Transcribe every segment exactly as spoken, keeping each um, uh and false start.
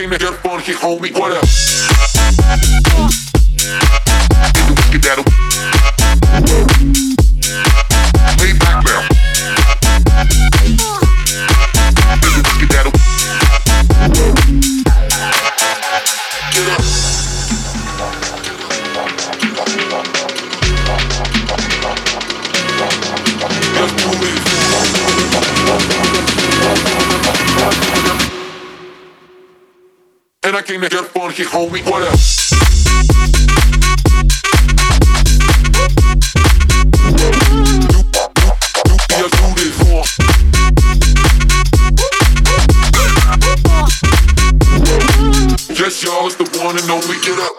everything that you're funky, homie. What up? In the wicked battle. Lay back now. In the wicked battle. Get up. And I came to get funky, homie. What up? Yes, y'all, it's the one and only. Get up.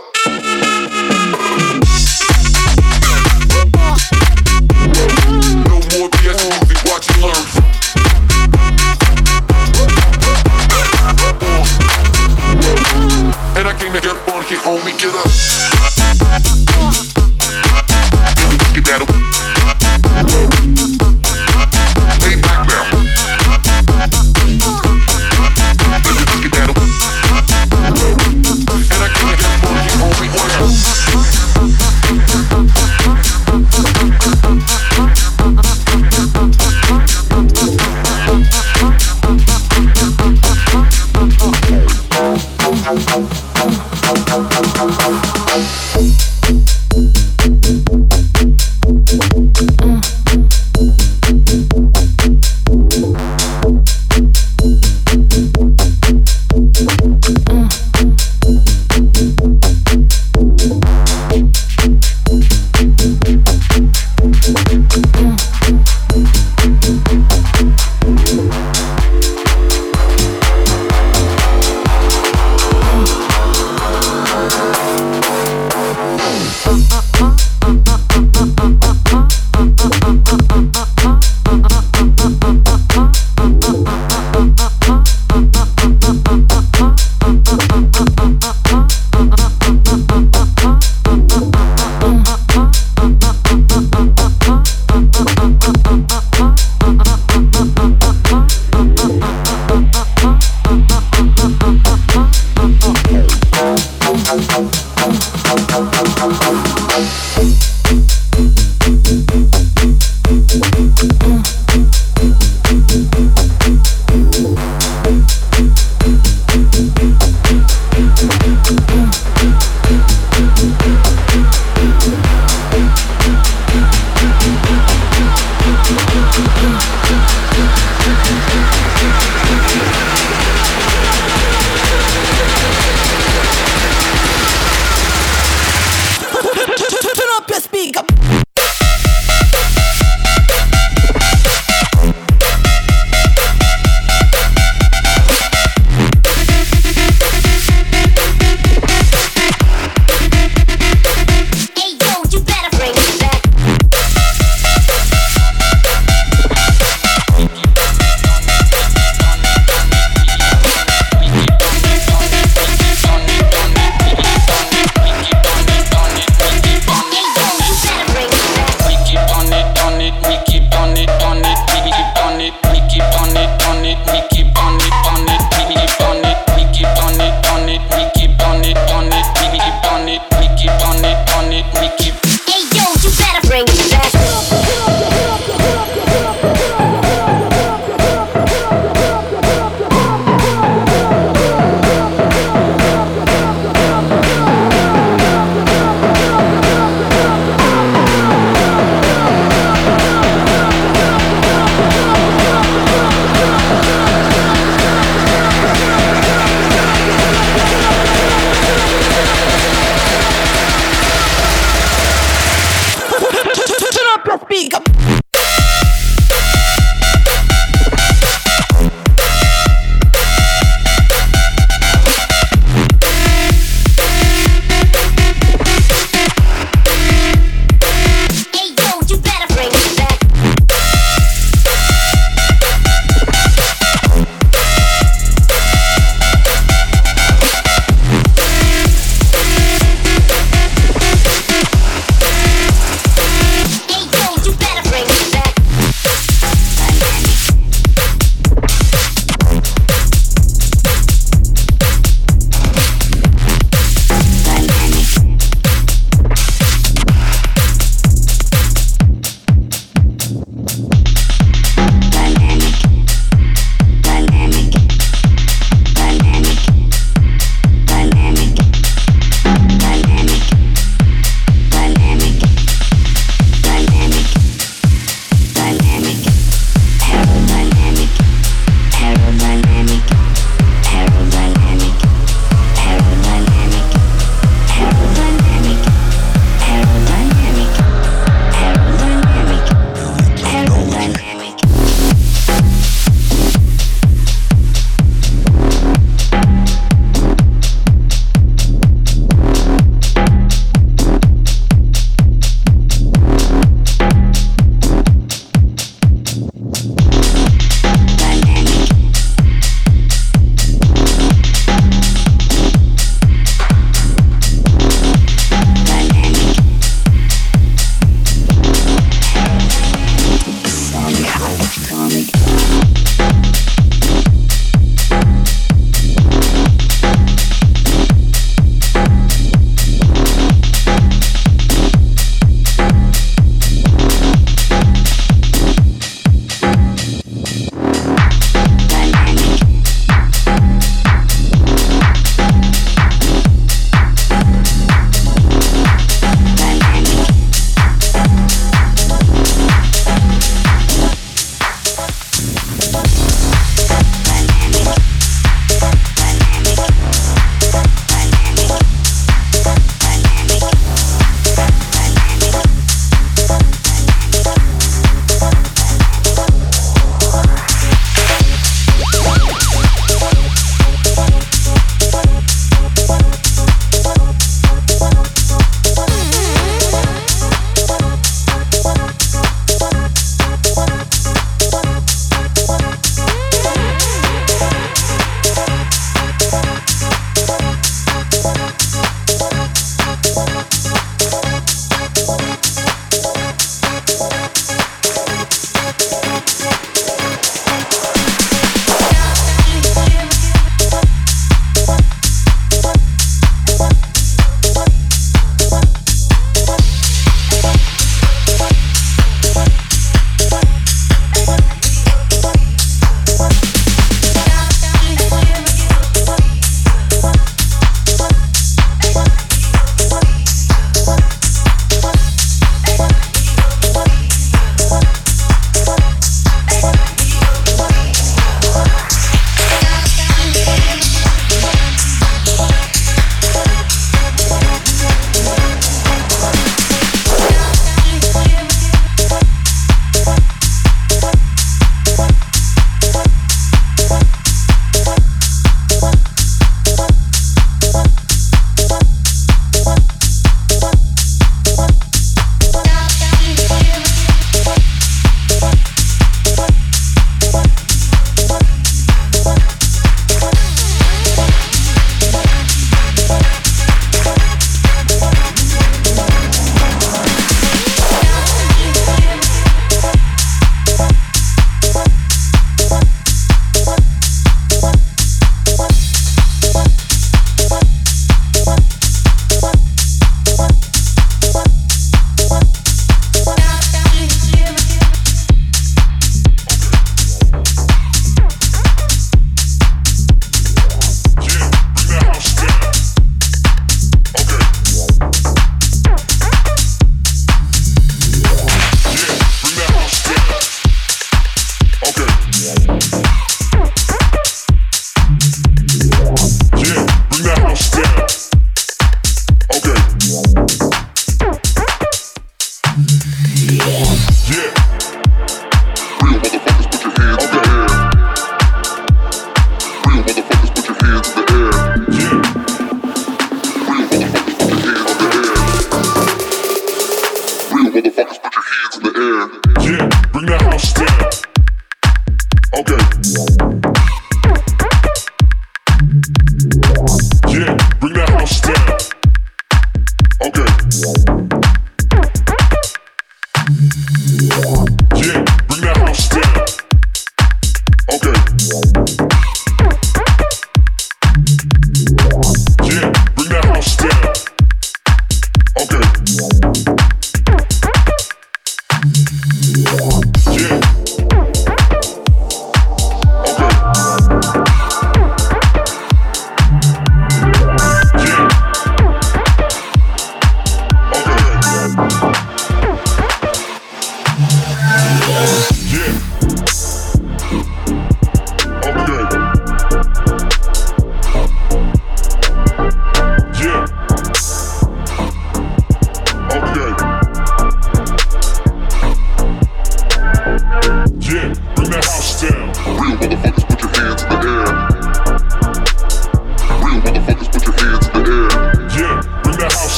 No more B S music, watch and learn. And I came to get funky, homie, get up. Get that up. Lay back now. And I can't get funky.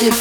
It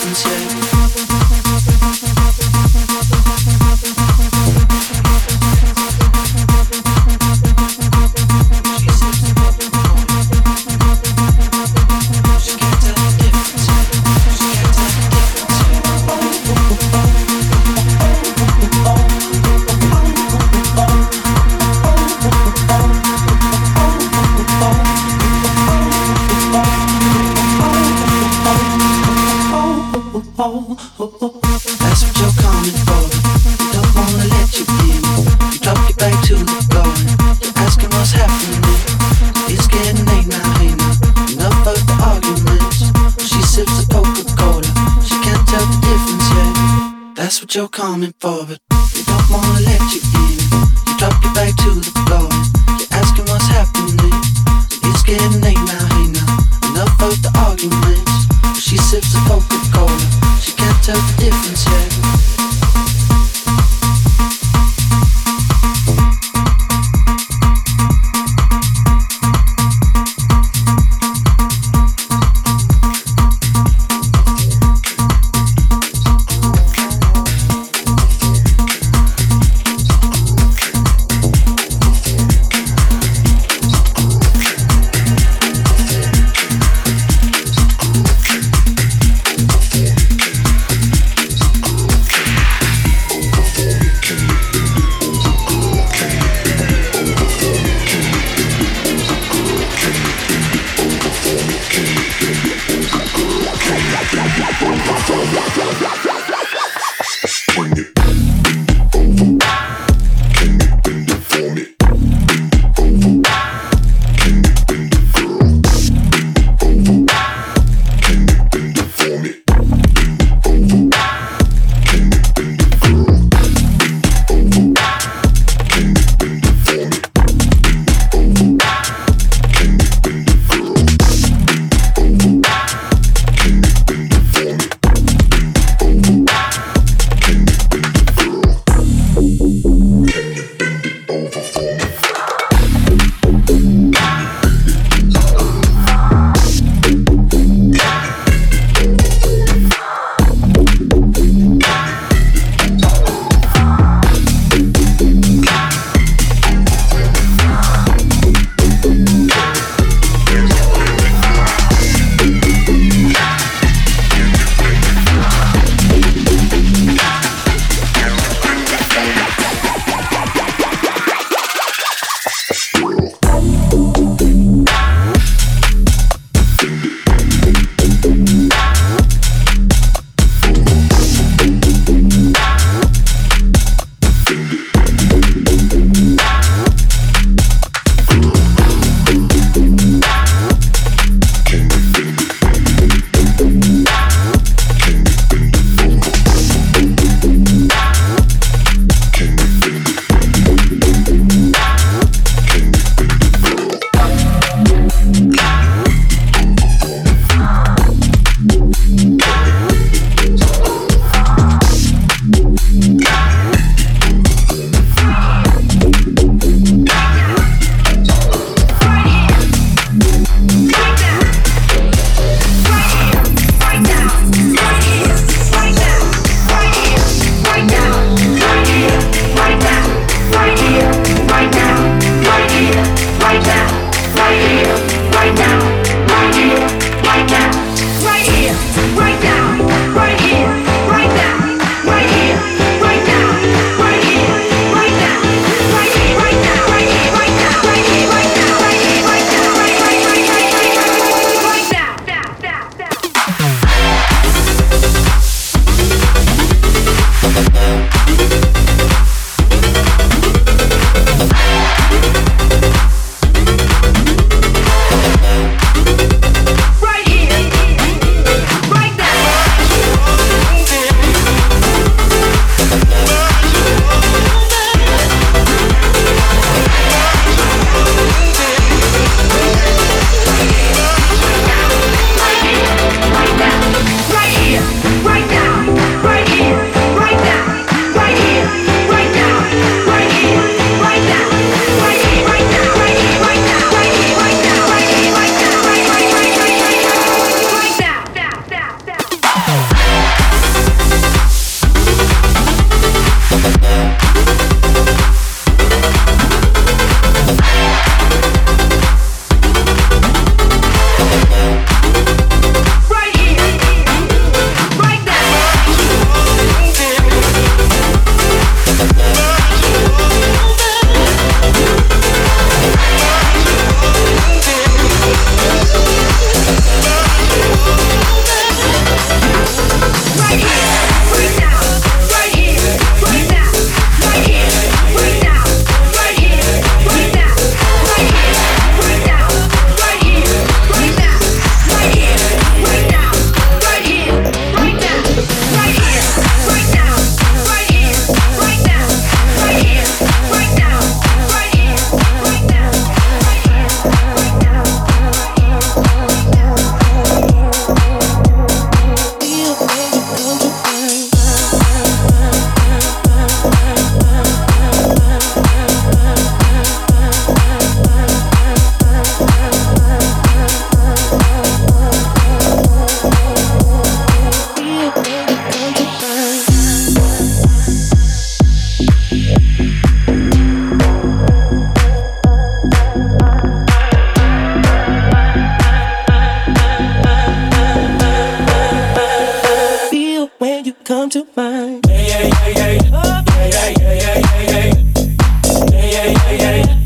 come to mind. Yeah, yeah, yeah, yeah. Oh, yeah, yeah, yeah, yeah, yeah, yeah. Yeah, yeah, yeah, yeah.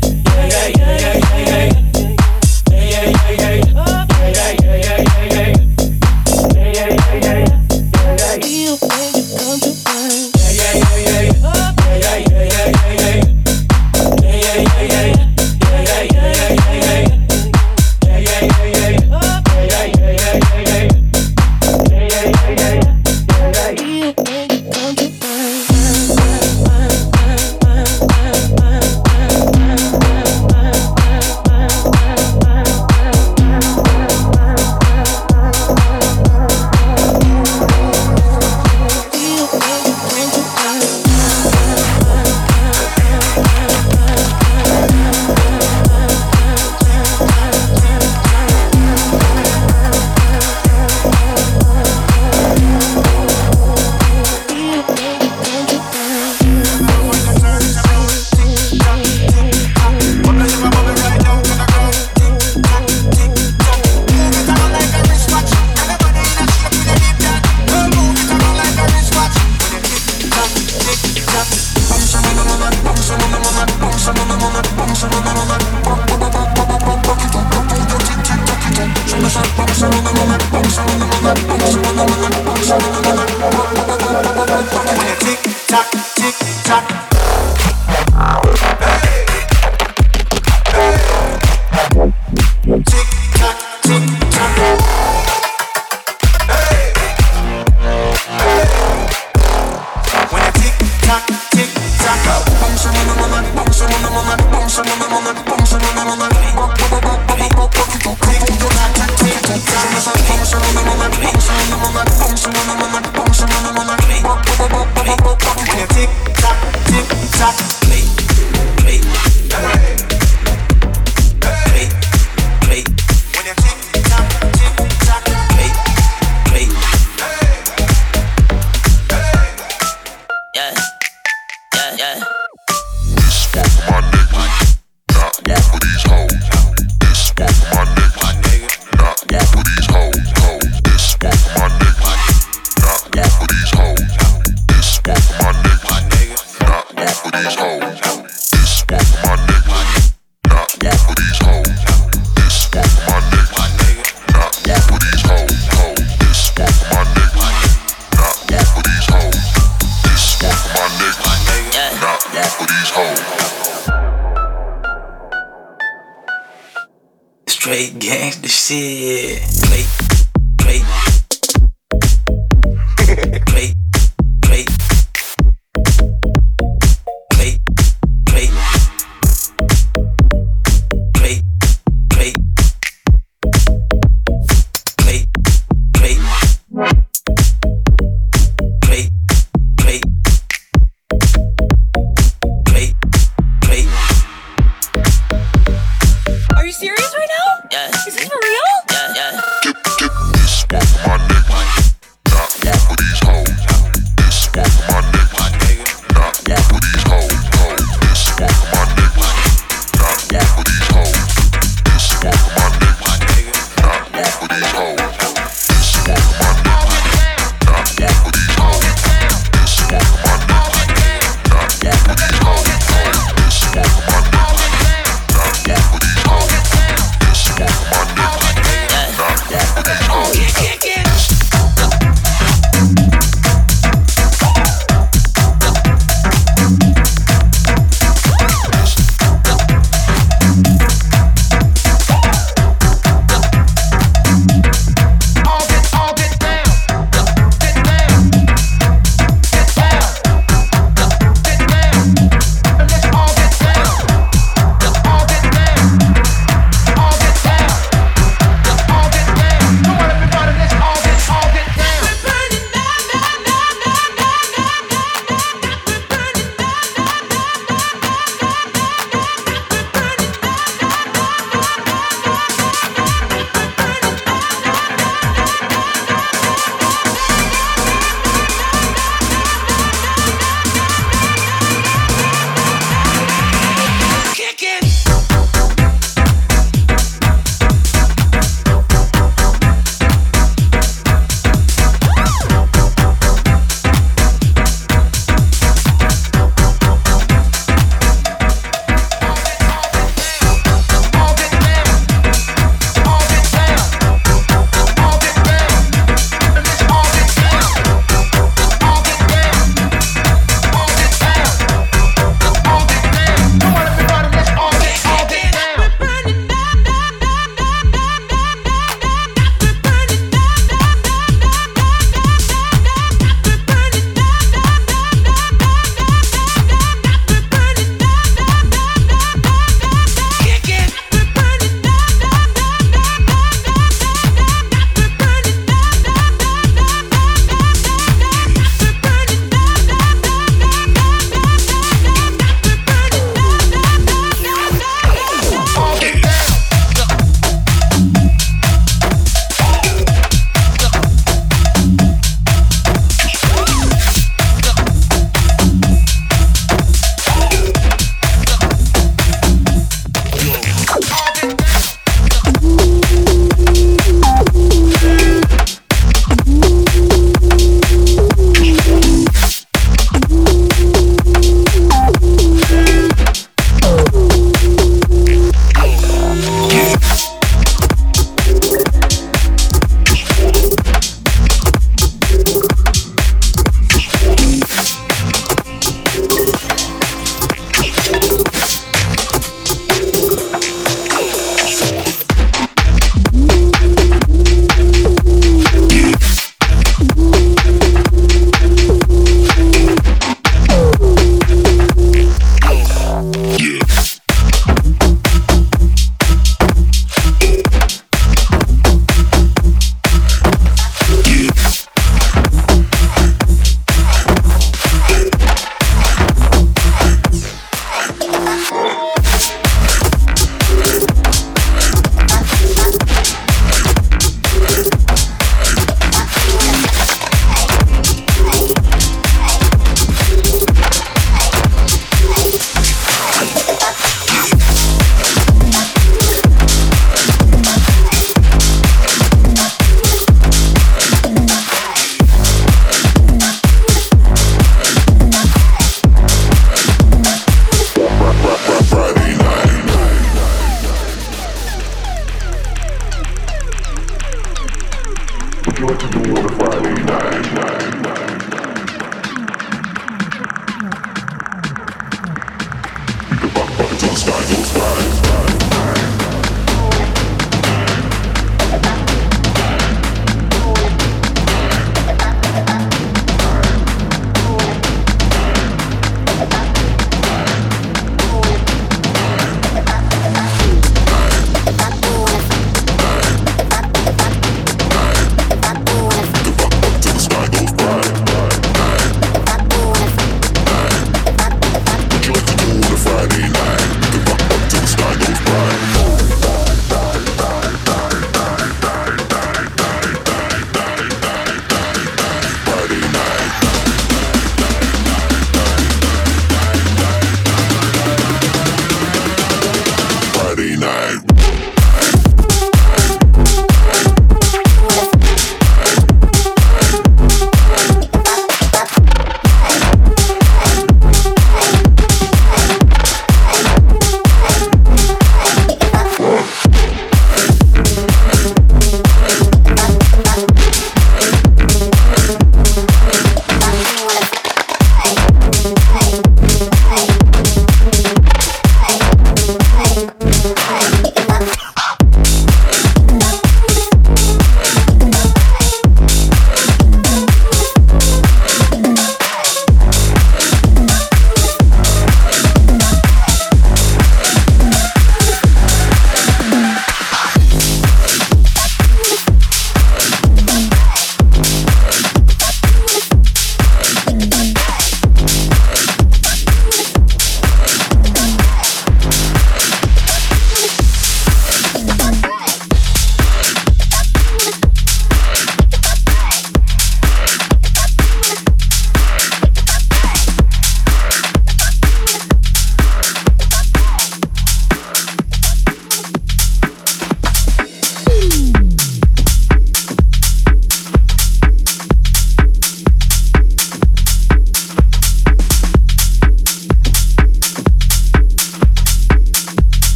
Are you serious right now? Yeah. Is this for real? Yeah, yeah.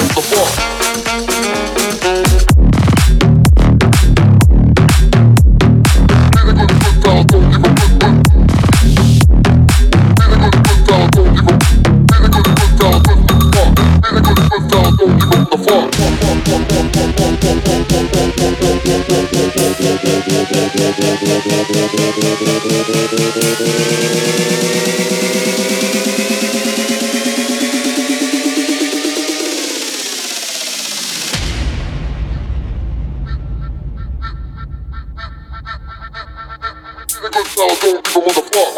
move the ball.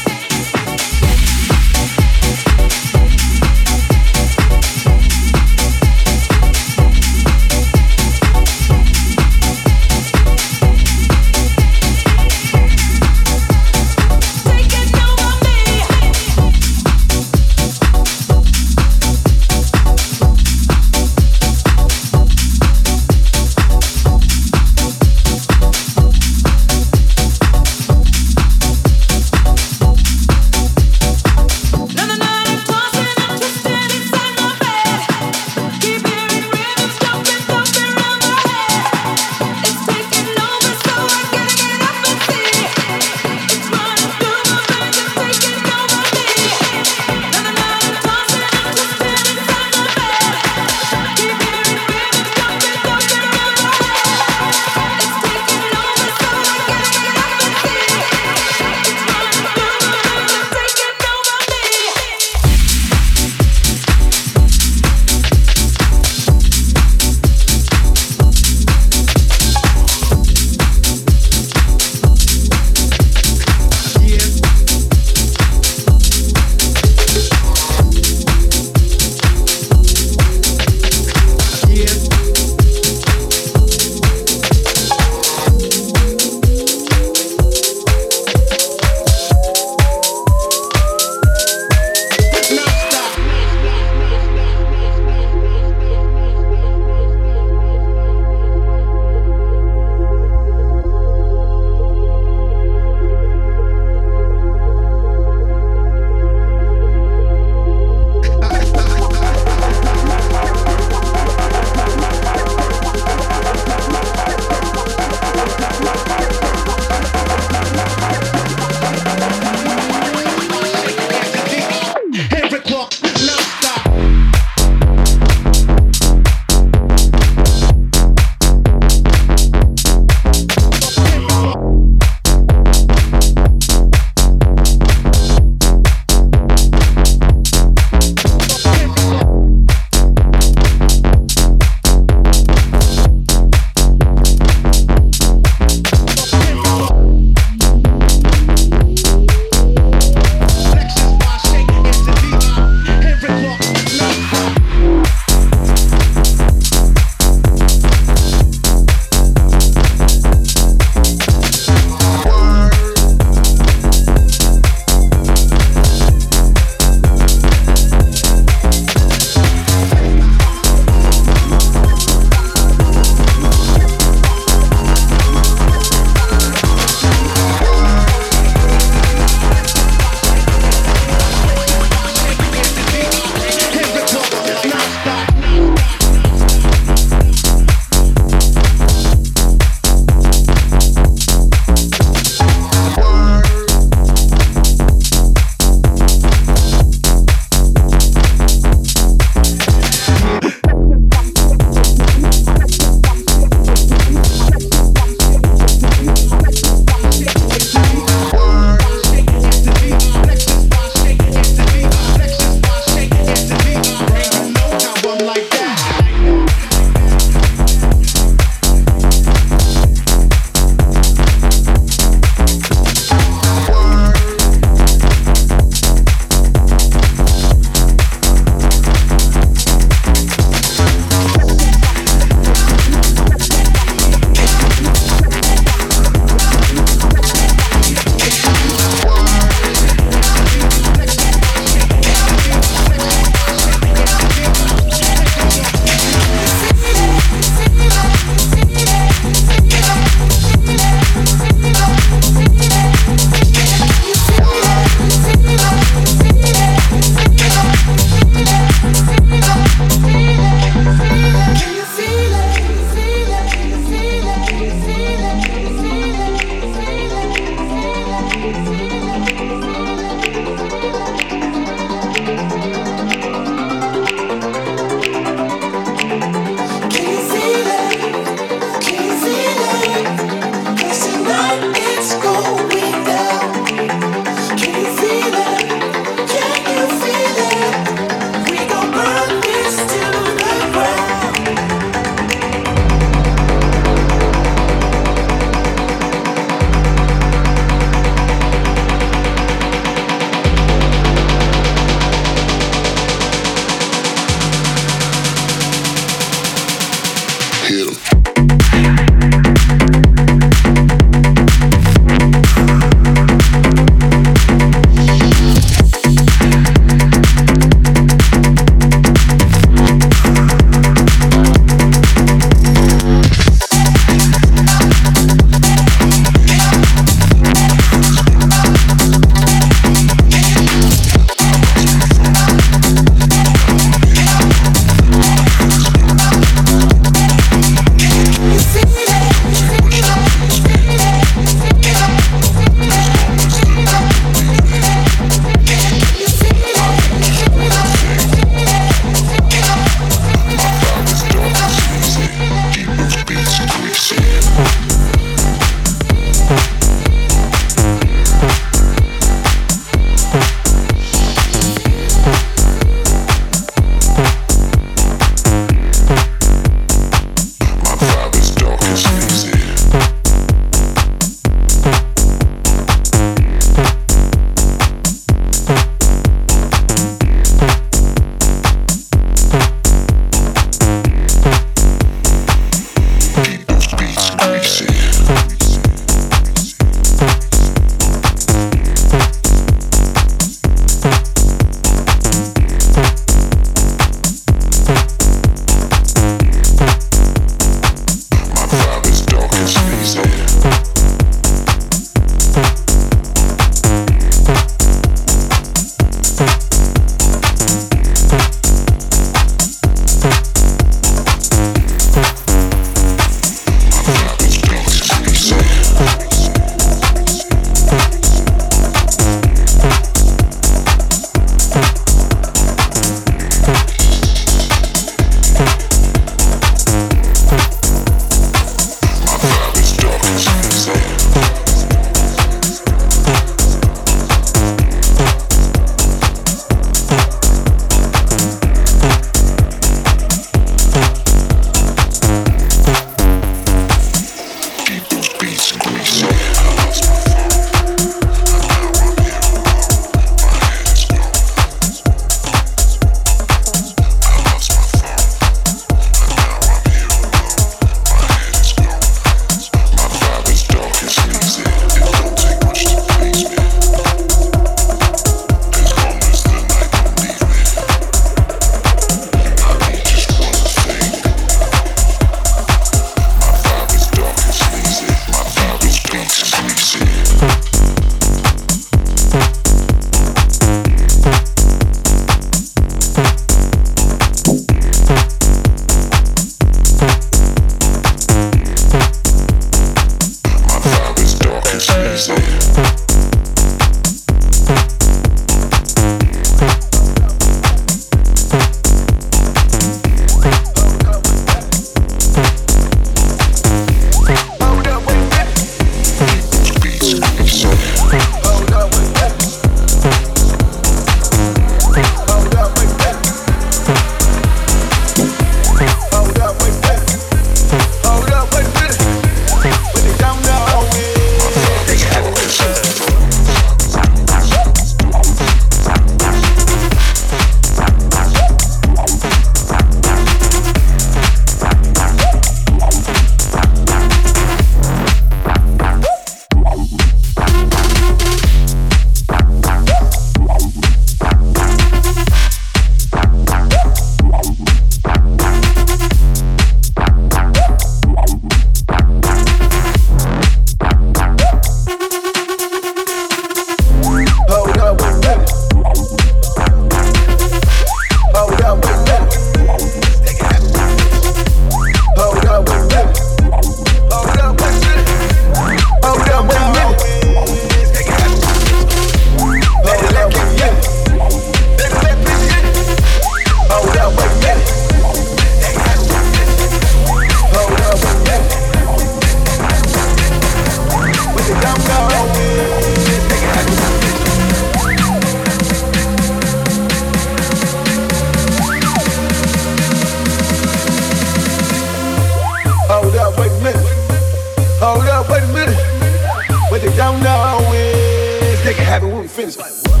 things like what?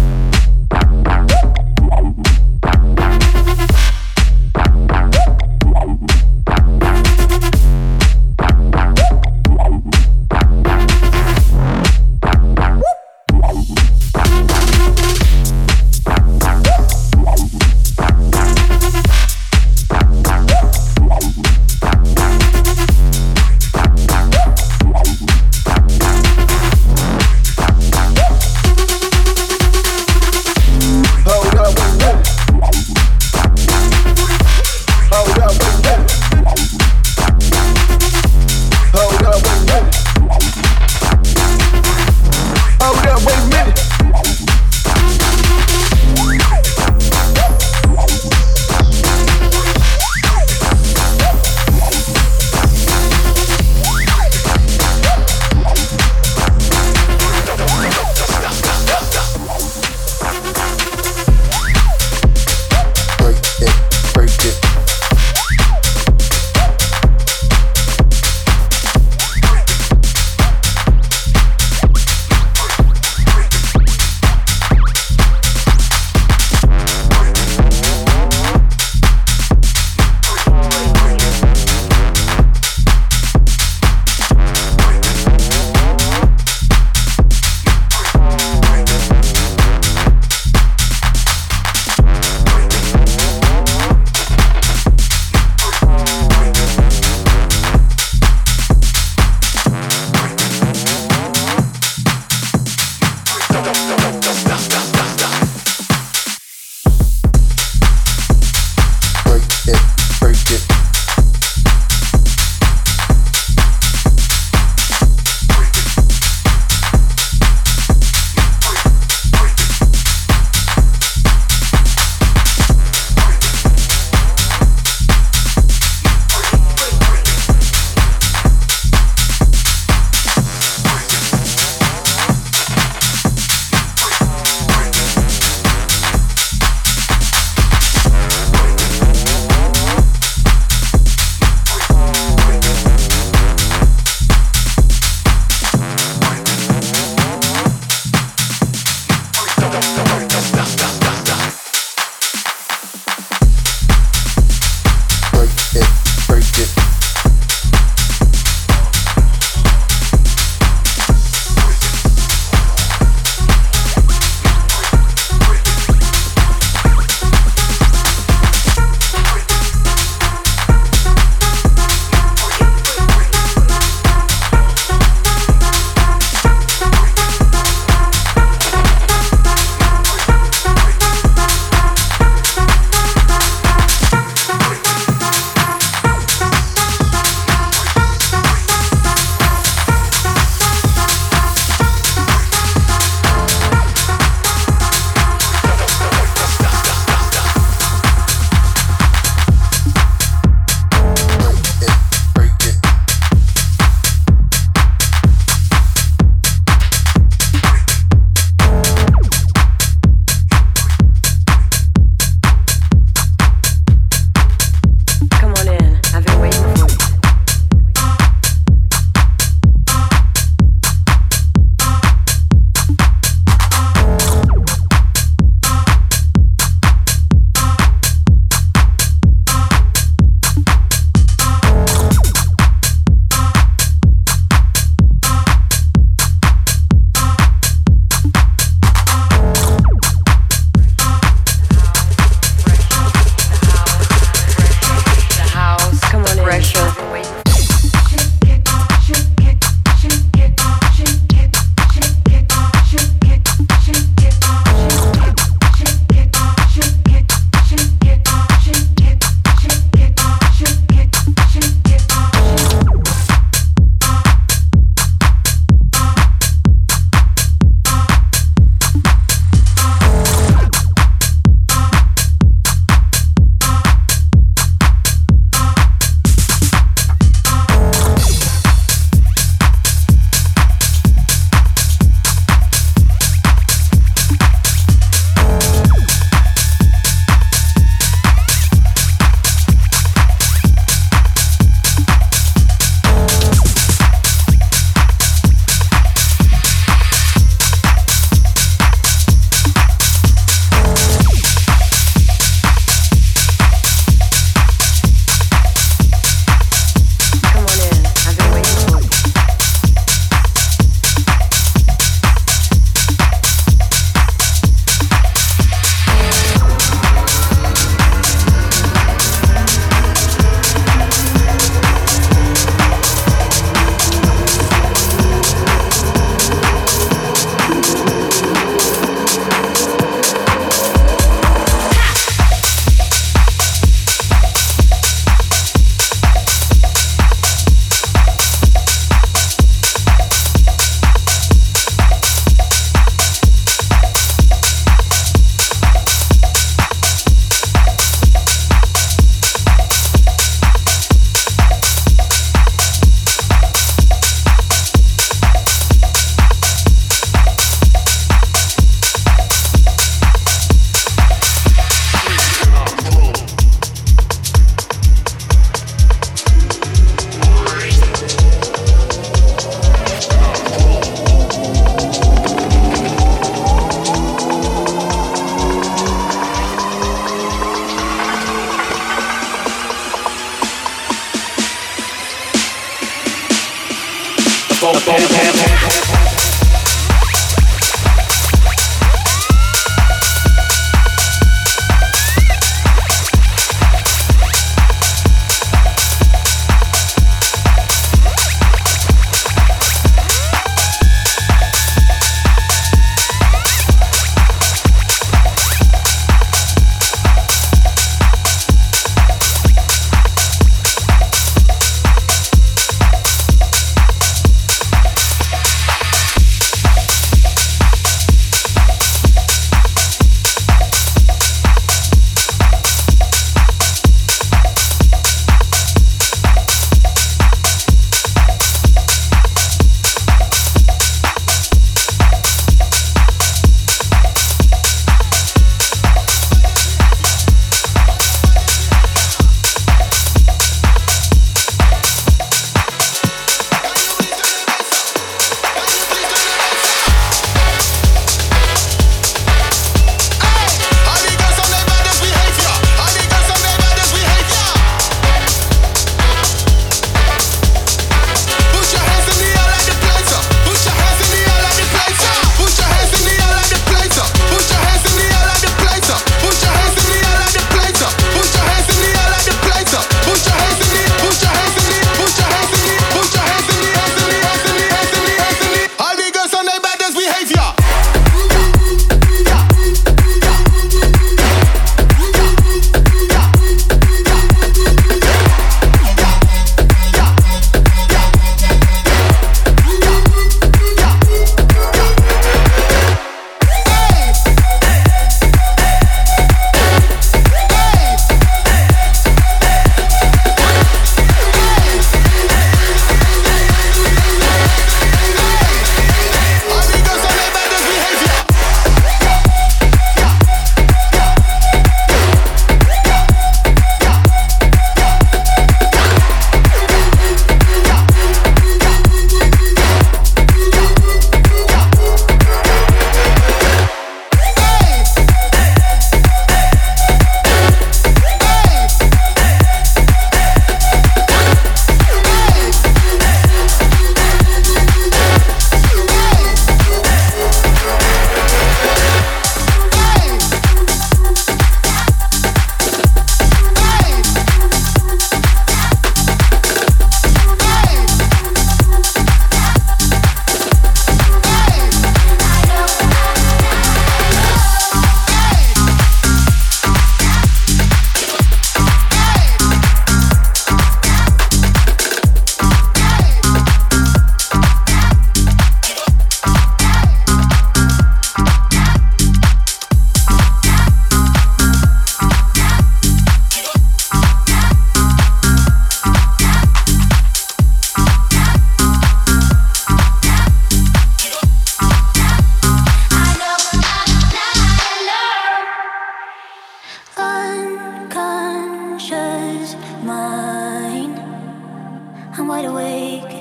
wide awake.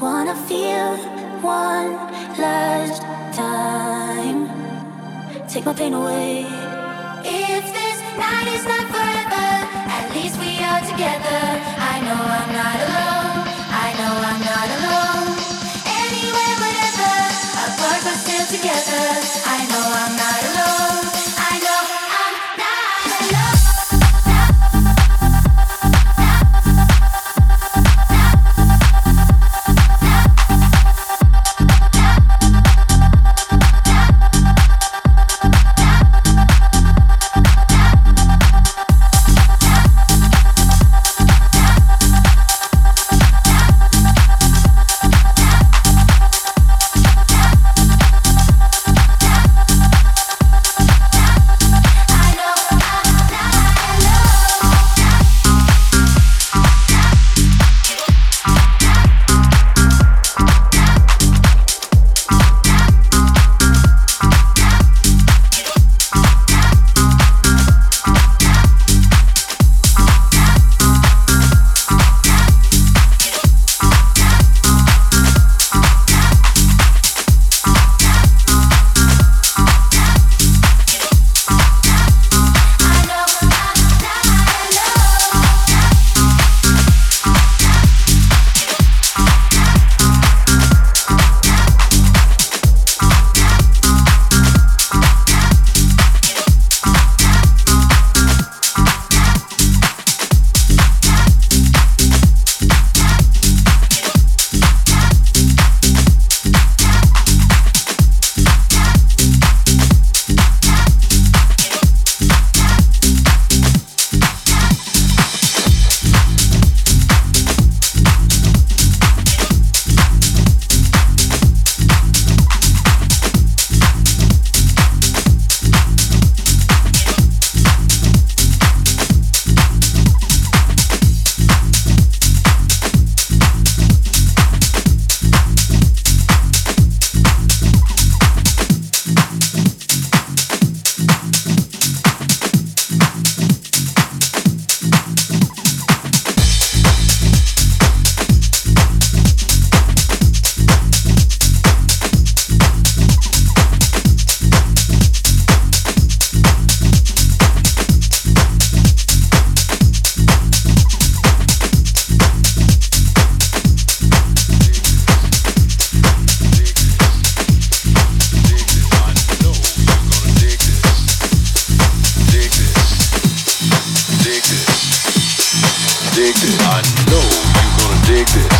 Wanna feel one last time. Take my pain away. If this night is not forever, at least we are together. I know I'm not alone. I know I'm not alone. Anywhere, whatever, apart but still together. I know I'm not alone. I know I'm not alone. Dig this. I know you're gonna dig this.